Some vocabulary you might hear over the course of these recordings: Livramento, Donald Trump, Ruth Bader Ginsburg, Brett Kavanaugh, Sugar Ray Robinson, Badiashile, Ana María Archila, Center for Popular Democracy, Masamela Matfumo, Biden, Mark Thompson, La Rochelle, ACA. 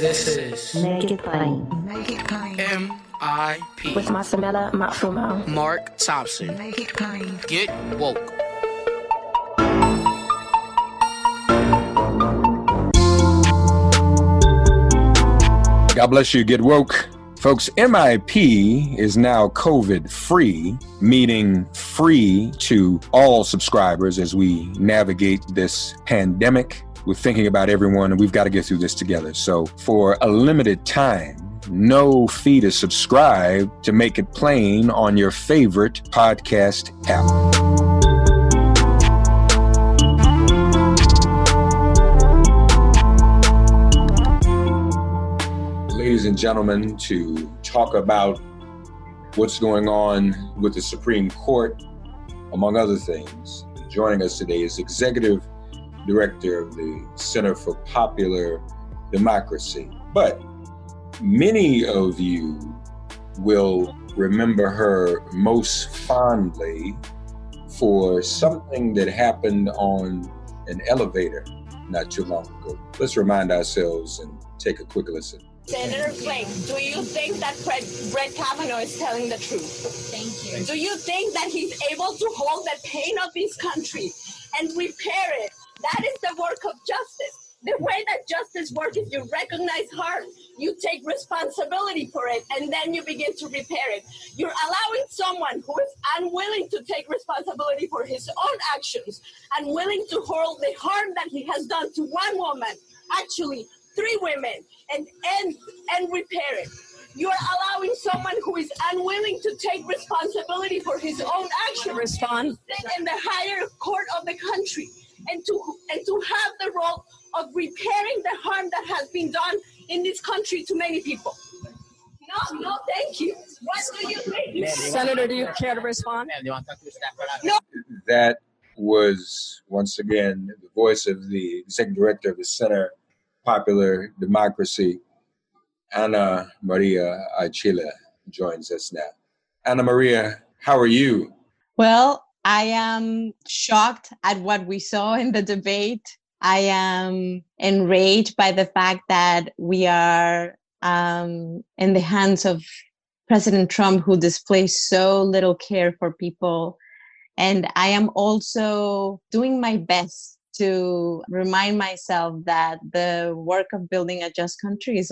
This is Make It Plain. Make It Plain. M.I.P. with Masamela Matfumo, Mark Thompson. Make It Plain. Get woke. God bless you. Get woke. Folks, MIP is now COVID-free, meaning free to all subscribers as we navigate this pandemic. We're thinking about everyone, and we've got to get through this together. So for a limited time, no fee to subscribe to Make It Plain on your favorite podcast app. Ladies and gentlemen, to talk about what's going on with the Supreme Court, among other things, joining us today is Executive Director of the Center for Popular Democracy. But many of you will remember her most fondly for something that happened on an elevator not too long ago. Let's remind ourselves and take a quick listen. Senator Flake, do you think that Brett Kavanaugh is telling the truth? Thank you. Do you think that he's able to hold the pain of this country and repair it? That is the work of justice. The way that justice works is you recognize harm, you take responsibility for it, and then you begin to repair it. You're allowing someone who is unwilling to take responsibility for his own actions, unwilling to hold the harm that he has done to one woman, actually three women, and repair it. You're allowing someone who is unwilling to take responsibility for his own actions to sit in the higher court of the country. And to have the role of repairing the harm that has been done in this country to many people. No, thank you. What do you think? Senator, do you care to respond? No. That was, once again, the voice of the Executive Director of the Center for Popular Democracy, Ana María Archila, joins us now. Ana María, how are you? Well, I am shocked at what we saw in the debate. I am enraged by the fact that we are in the hands of President Trump, who displays so little care for people. And I am also doing my best to remind myself that the work of building a just country is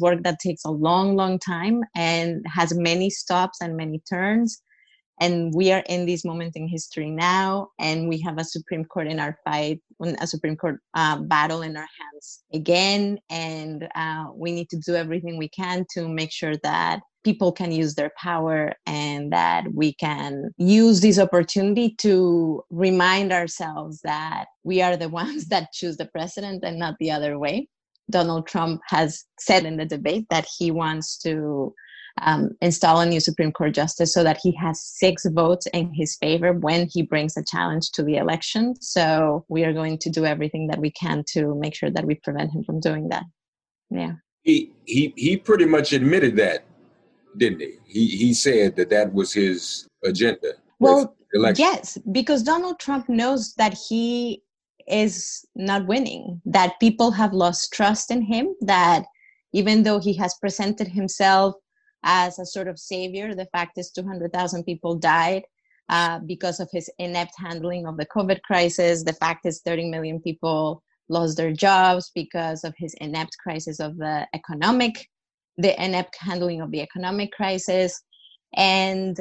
work that takes a long, long time and has many stops and many turns. And we are in this moment in history now, and we have a Supreme Court in our fight, a Supreme Court battle in our hands again. And we need to do everything we can to make sure that people can use their power and that we can use this opportunity to remind ourselves that we are the ones that choose the president and not the other way. Donald Trump has said in the debate that he wants to install a new Supreme Court justice so that he has 6 votes in his favor when he brings a challenge to the election. So we are going to do everything that we can to make sure that we prevent him from doing that. Yeah. He pretty much admitted that, didn't he? He said that that was his agenda. Well, yes, because Donald Trump knows that he is not winning, that people have lost trust in him, that even though he has presented himself as a sort of savior, the fact is 200,000 people died because of his inept handling of the COVID crisis. The fact is 30 million people lost their jobs because of his inept crisis of the inept handling of the economic crisis. And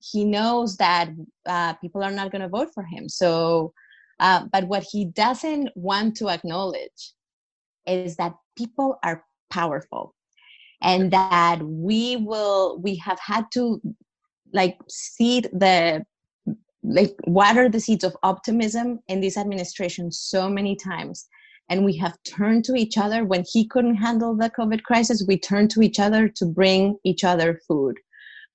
he knows that people are not going to vote for him. So, but what he doesn't want to acknowledge is that people are powerful and that we have had to water the seeds of optimism in this administration so many times. And we have turned to each other when he couldn't handle the COVID crisis. We turned to each other to bring each other food.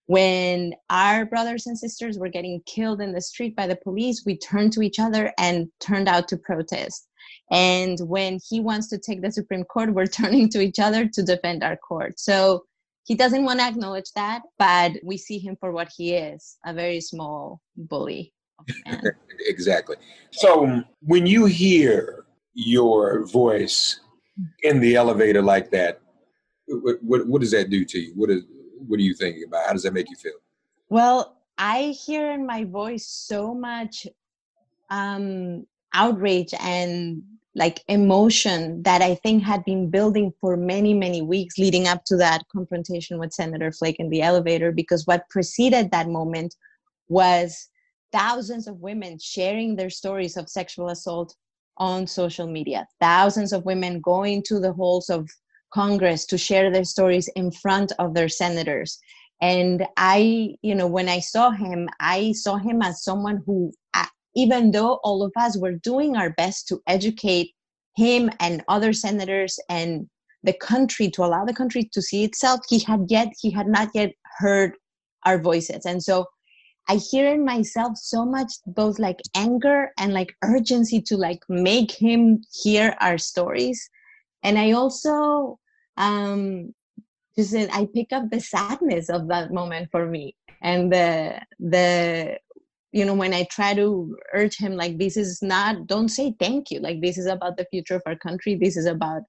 When our brothers and sisters were getting killed in the street by the police, we turned to each other and turned out to protest. And when he wants to take the Supreme Court, we're turning to each other to defend our court. So he doesn't want to acknowledge that, but we see him for what he is, a very small bully. Exactly. So when you hear your voice in the elevator like that, what does that do to you? What are you thinking about? How does that make you feel? Well, I hear in my voice so much outrage and emotion that I think had been building for many, many weeks leading up to that confrontation with Senator Flake in the elevator, because what preceded that moment was thousands of women sharing their stories of sexual assault on social media, thousands of women going to the halls of Congress to share their stories in front of their senators. And I, when I saw him as someone who, even though all of us were doing our best to educate him and other senators and the country, to allow the country to see itself, he had not yet heard our voices. And so I hear in myself so much, both anger and urgency to make him hear our stories. And I also, I pick up the sadness of that moment for me. And when I try to urge him, this is not, don't say thank you. This is about the future of our country. This is about,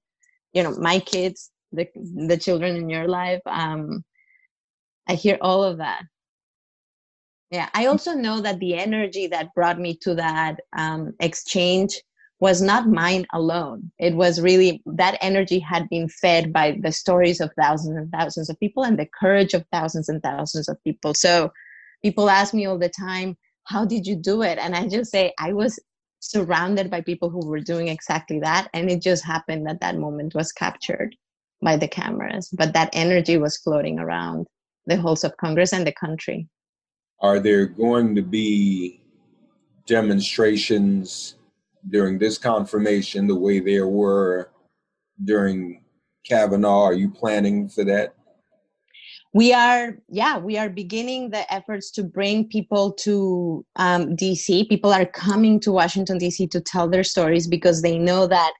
my kids, the children in your life. I hear all of that. Yeah. I also know that the energy that brought me to that exchange was not mine alone. It was really, that energy had been fed by the stories of thousands and thousands of people and the courage of thousands and thousands of people. So people ask me all the time, how did you do it? And I just say, I was surrounded by people who were doing exactly that. And it just happened that that moment was captured by the cameras. But that energy was floating around the halls of Congress and the country. Are there going to be demonstrations during this confirmation, the way there were during Kavanaugh? Are you planning for that? We are beginning the efforts to bring people to DC. People are coming to Washington, DC to tell their stories because they know that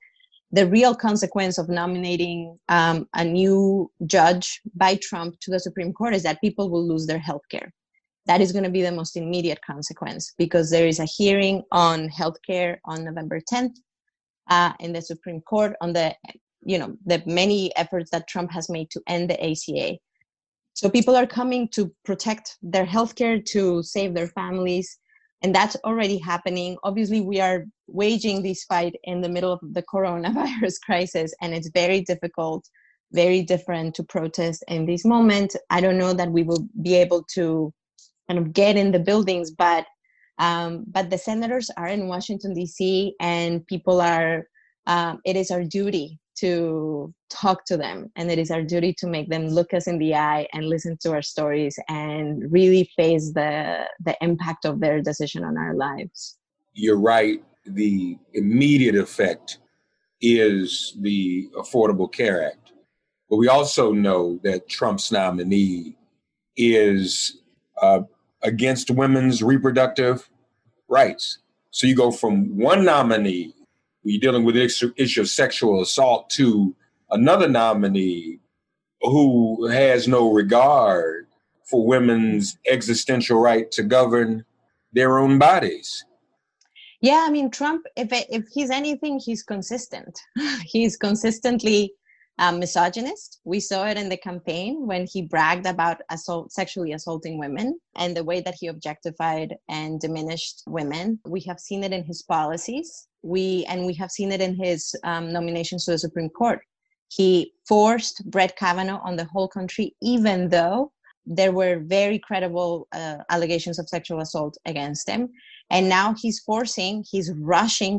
the real consequence of nominating a new judge by Trump to the Supreme Court is that people will lose their health care. That is going to be the most immediate consequence because there is a hearing on healthcare on November 10th in the Supreme Court on the many efforts that Trump has made to end the ACA. So people are coming to protect their healthcare, to save their families, and that's already happening. Obviously, we are waging this fight in the middle of the coronavirus crisis, and it's very difficult, very different to protest in this moment. I don't know that we will be able to kind of get in the buildings, but the senators are in Washington, D.C., and people are, it is our duty to talk to them, and it is our duty to make them look us in the eye and listen to our stories and really face the impact of their decision on our lives. You're right. The immediate effect is the Affordable Care Act. But we also know that Trump's nominee is against women's reproductive rights. So you go from one nominee, we're dealing with the issue of sexual assault, to another nominee who has no regard for women's existential right to govern their own bodies. Yeah, I mean, Trump, if he's anything, he's consistent. He's consistently misogynist. We saw it in the campaign when he bragged about sexually assaulting women and the way that he objectified and diminished women. We have seen it in his policies. We have seen it in his nominations to the Supreme Court. He forced Brett Kavanaugh on the whole country, even though there were very credible allegations of sexual assault against him. And now he's rushing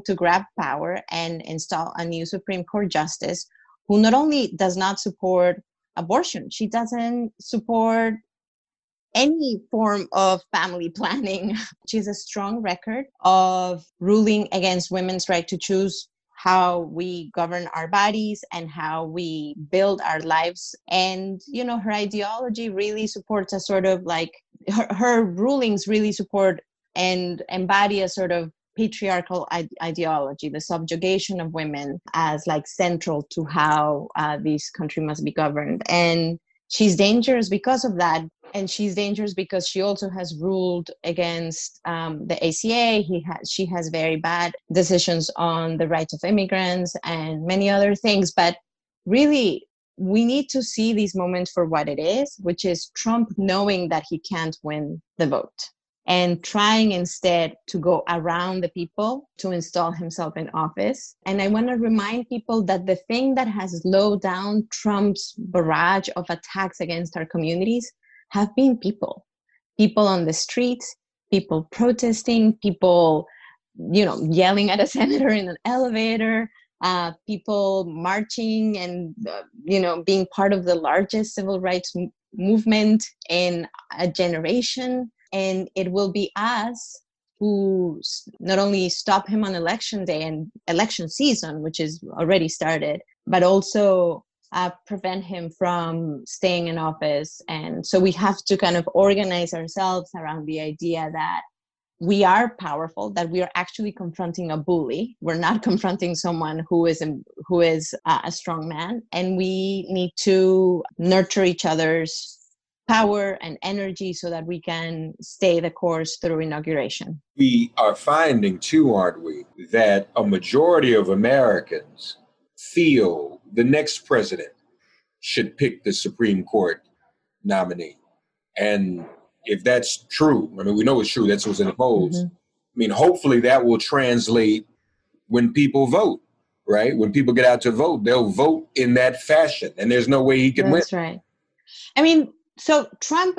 to grab power and install a new Supreme Court justice who not only does not support abortion, she doesn't support any form of family planning. She has a strong record of ruling against women's right to choose how we govern our bodies and how we build our lives. And, you know, her ideology really supports a sort of like, her rulings really support and embody a sort of patriarchal ideology, the subjugation of women as like central to how this country must be governed. And she's dangerous because of that. And she's dangerous because she also has ruled against the ACA. She has very bad decisions on the rights of immigrants and many other things. But really, we need to see these moments for what it is, which is Trump knowing that he can't win the vote and trying instead to go around the people to install himself in office. And I want to remind people that the thing that has slowed down Trump's barrage of attacks against our communities have been people on the streets, people protesting, people, you know, yelling at a senator in an elevator, people marching and, you know, being part of the largest civil rights movement in a generation. And it will be us who not only stop him on election day and election season, which is already started, but also prevent him from staying in office. And so we have to kind of organize ourselves around the idea that we are powerful, that we are actually confronting a bully. We're not confronting someone who is a strong man. And we need to nurture each other's power and energy so that we can stay the course through inauguration. We are finding too, aren't we, that a majority of Americans feel the next president should pick the Supreme Court nominee. And if that's true, I mean, we know it's true, that's what's in the polls. Mm-hmm. I mean, hopefully that will translate when people vote, right? When people get out to vote, they'll vote in that fashion, and there's no way he can win. That's right. I mean, so Trump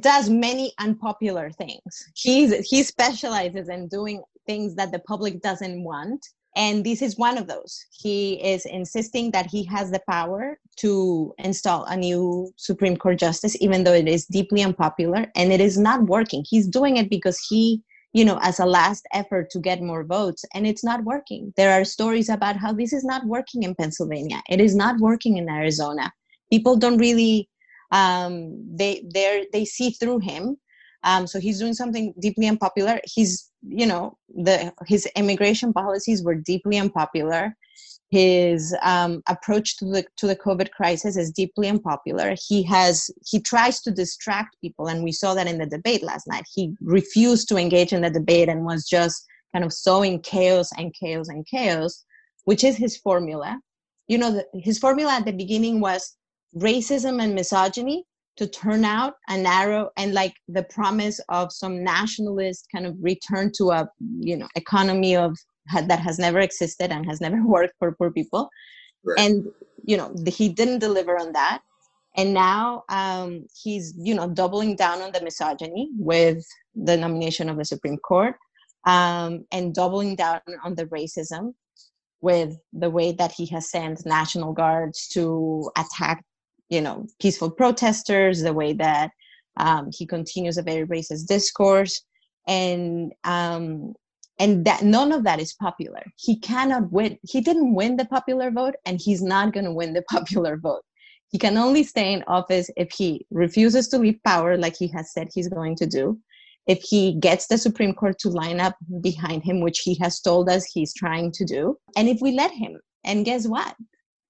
does many unpopular things. He specializes in doing things that the public doesn't want. And this is one of those. He is insisting that he has the power to install a new Supreme Court justice, even though it is deeply unpopular and it is not working. He's doing it because he, you know, as a last effort to get more votes, and it's not working. There are stories about how this is not working in Pennsylvania. It is not working in Arizona. People don't really, they see through him. So he's doing something deeply unpopular. He's, you know, his immigration policies were deeply unpopular. His approach to the COVID crisis is deeply unpopular. He tries to distract people, and we saw that in the debate last night. He refused to engage in the debate and was just kind of sowing chaos, which is his formula. You know, his formula at the beginning was racism and misogyny to turn out a narrow and like the promise of some nationalist kind of return to a, you know, economy of that has never existed and has never worked for poor people. Right. And, you know, he didn't deliver on that. And now he's, you know, doubling down on the misogyny with the nomination of the Supreme Court and doubling down on the racism with the way that he has sent National Guards to attack, you know, peaceful protesters, the way that he continues a very racist discourse. And And that none of that is popular. He cannot win. He didn't win the popular vote, and he's not going to win the popular vote. He can only stay in office if he refuses to leave power, like he has said he's going to do. If he gets the Supreme Court to line up behind him, which he has told us he's trying to do. And if we let him. And guess what?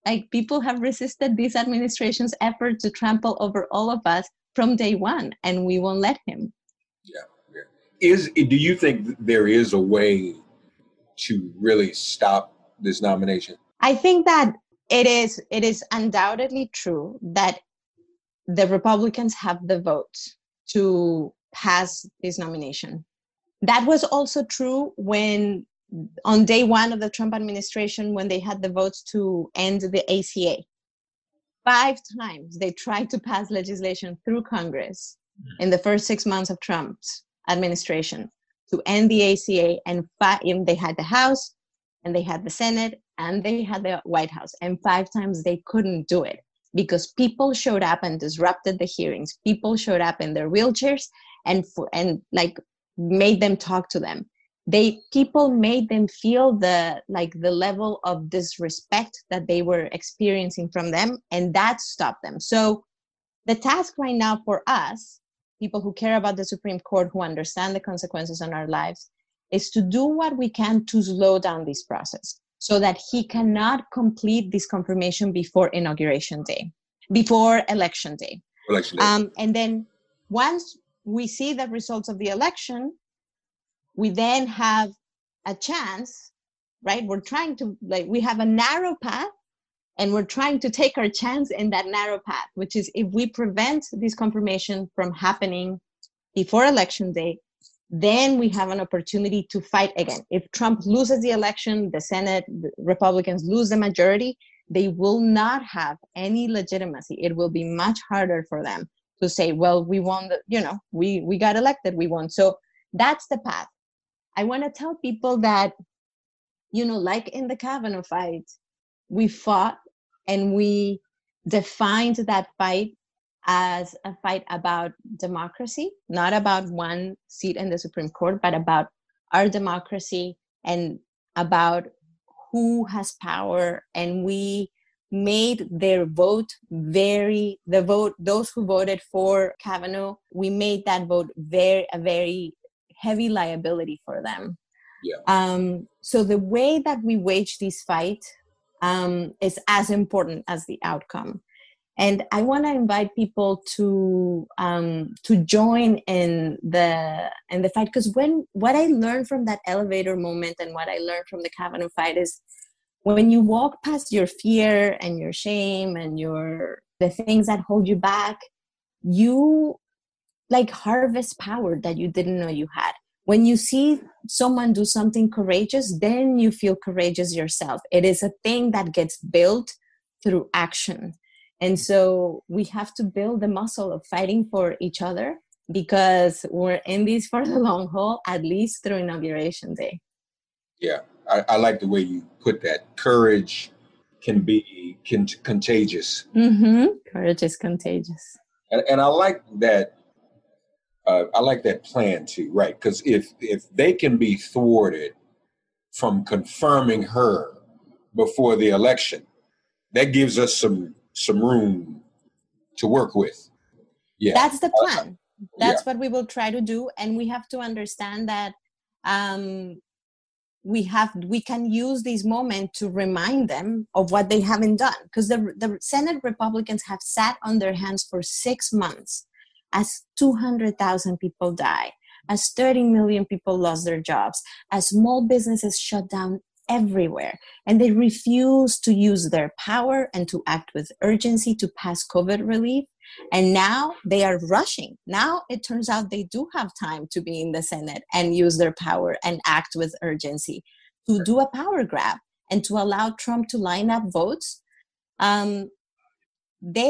Like, people have resisted this administration's effort to trample over all of us from day one, and we won't let him. Yeah. Do you think there is a way to really stop this nomination? I think that it is undoubtedly true that the Republicans have the vote to pass this nomination. That was also true when, on day one of the Trump administration, when they had the votes to end the ACA. 5 times they tried to pass legislation through Congress in the first 6 months of Trump's administration to end the ACA, and they had the House, and they had the Senate, and they had the White House, and 5 times they couldn't do it because people showed up and disrupted the hearings. People showed up in their wheelchairs and made them talk to them. People made them feel the level of disrespect that they were experiencing from them, and that stopped them. So the task right now for us, people who care about the Supreme Court, who understand the consequences on our lives, is to do what we can to slow down this process so that he cannot complete this confirmation before Inauguration Day, before Election Day. And then once we see the results of the election, we then have a chance, right? We're trying to, we have a narrow path, and we're trying to take our chance in that narrow path, which is if we prevent this confirmation from happening before Election Day, then we have an opportunity to fight again. If Trump loses the election, the Senate, the Republicans lose the majority, they will not have any legitimacy. It will be much harder for them to say, well, we won, we got elected, we won. So that's the path. I want to tell people that, like in the Kavanaugh fight, we fought. And we defined that fight as a fight about democracy, not about one seat in the Supreme Court, but about our democracy and about who has power. And we made their vote those who voted for Kavanaugh, we made that vote a very heavy liability for them. Yeah. So the way that we wage this fight is as important as the outcome. And I want to invite people to join in the fight, because what I learned from that elevator moment and what I learned from the Kavanaugh fight is when you walk past your fear and your shame and the things that hold you back, you harvest power that you didn't know you had. When you see someone do something courageous, then you feel courageous yourself. It is a thing that gets built through action. And so we have to build the muscle of fighting for each other, because we're in this for the long haul, at least through Inauguration Day. Yeah, I like the way you put that. Courage can be contagious. Mm-hmm. Courage is contagious. And I like that. I like that plan too, right? Because if they can be thwarted from confirming her before the election, that gives us some room to work with. Yeah, that's the plan. That's what we will try to do, and we have to understand that we can use this moment to remind them of what they haven't done. Because the Senate Republicans have sat on their hands for 6 months. As 200,000 people die, as 30 million people lost their jobs, as small businesses shut down everywhere, and they refuse to use their power and to act with urgency to pass COVID relief. And now they are rushing. Now it turns out they do have time to be in the Senate and use their power and act with urgency to do a power grab and to allow Trump to line up votes. They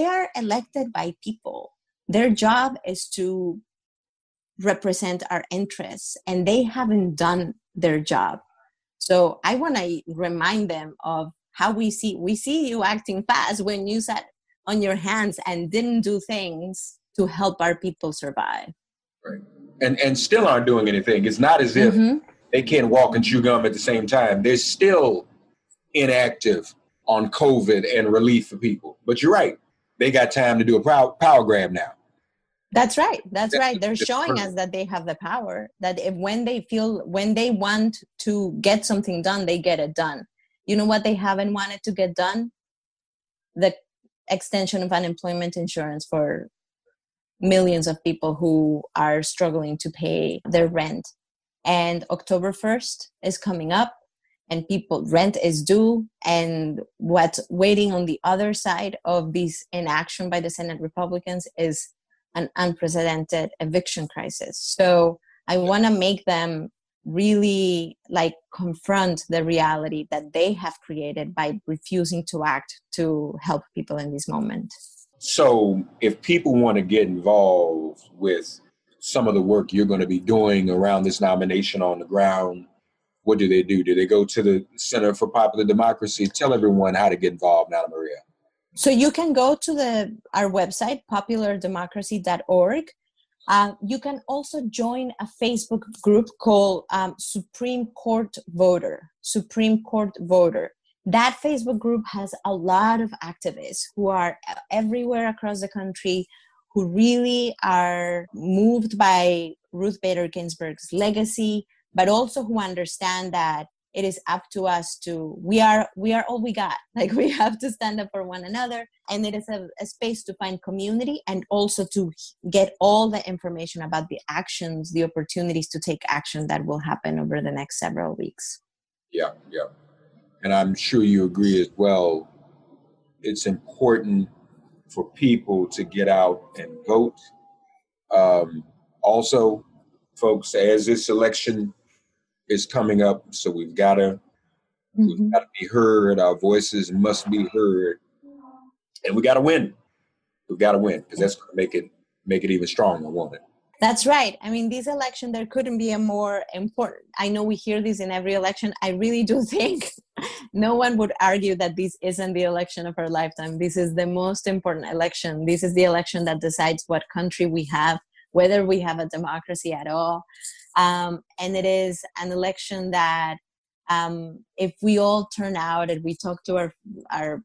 are elected by people. Their job is to represent our interests, and they haven't done their job. So I want to remind them of how we see you acting fast when you sat on your hands and didn't do things to help our people survive. Right. And still aren't doing anything. It's not as if They can't walk and chew gum at the same time. They're still inactive on COVID and relief for people. But you're right. They got time to do a power grab now. That's right. That's right. They're showing us that they have the power, that if, when they want to get something done, they get it done. You know what they haven't wanted to get done? The extension of unemployment insurance for millions of people who are struggling to pay their rent. And October 1st is coming up, and rent is due. And what's waiting on the other side of this inaction by the Senate Republicans is an unprecedented eviction crisis. So I want to make them really confront the reality that they have created by refusing to act to help people in this moment. So if people want to get involved with some of the work you're going to be doing around this nomination on the ground, what do they do? Do they go to the Center for Popular Democracy? Tell everyone how to get involved, Ana Maria. So you can go to our website, populardemocracy.org. You can also join a Facebook group called Supreme Court Voter. That Facebook group has a lot of activists who are everywhere across the country, who really are moved by Ruth Bader Ginsburg's legacy, but also who understand that it is up to us we are all we got. We have to stand up for one another. And it is a space to find community and also to get all the information about the actions, the opportunities to take action that will happen over the next several weeks. Yeah. And I'm sure you agree as well. It's important for people to get out and vote. Also, folks, as this election is coming up, so we've got to be heard. Our voices must be heard, and we got to win. We've got to win, because that's going to make it even stronger, won't it? That's right. I mean, this election, there couldn't be a more important. I know we hear this in every election. I really do think no one would argue that this isn't the election of our lifetime. This is the most important election. This is the election that decides what country we have, whether we have a democracy at all. And it is an election that if we all turn out and we talk to our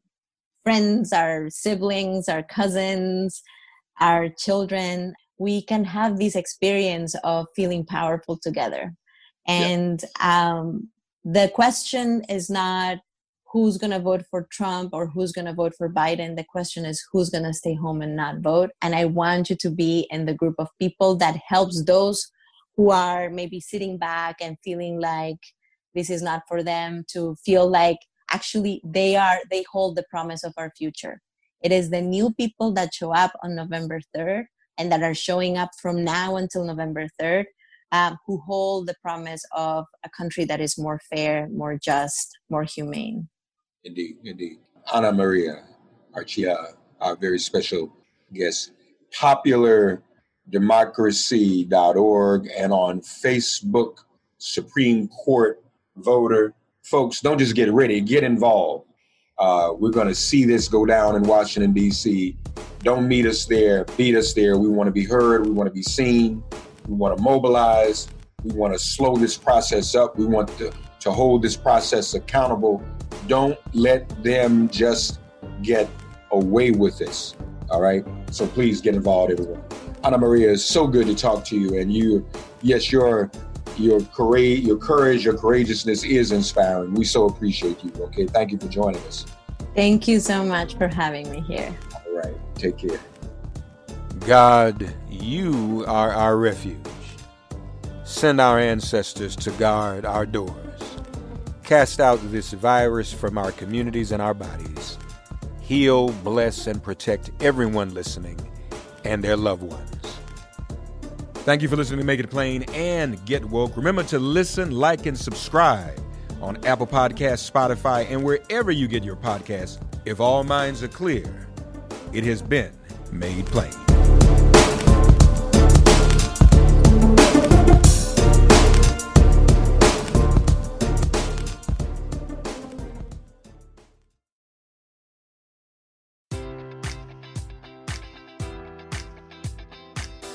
friends, our siblings, our cousins, our children, we can have this experience of feeling powerful together. And the question is not who's going to vote for Trump or who's going to vote for Biden. The question is who's going to stay home and not vote. And I want you to be in the group of people that helps those who are maybe sitting back and feeling like this is not for them, to feel like actually they hold the promise of our future. It is the new people that show up on November 3rd and that are showing up from now until November 3rd, who hold the promise of a country that is more fair, more just, more humane. Indeed. Ana María Archila, our very special guest, populardemocracy.org, and on Facebook, Supreme Court Voter. Folks, don't just get ready, get involved. We're going to see this go down in Washington, D.C. Don't meet us there, beat us there. We want to be heard. We want to be seen. We want to mobilize. We want to slow this process up. We want to hold this process accountable. Don't let them just get away with this. All right? So please get involved, everyone. Ana María, it's so good to talk to you. And your courage, your courageousness is inspiring. We so appreciate you. Okay, thank you for joining us. Thank you so much for having me here. All right, take care. God, you are our refuge. Send our ancestors to guard our doors. Cast out this virus from our communities and our bodies. Heal, bless, and protect everyone listening and their loved ones. Thank you for listening to Make It Plain and Get Woke. Remember to listen, like, and subscribe on Apple Podcasts, Spotify, and wherever you get your podcasts. If all minds are clear, it has been made plain.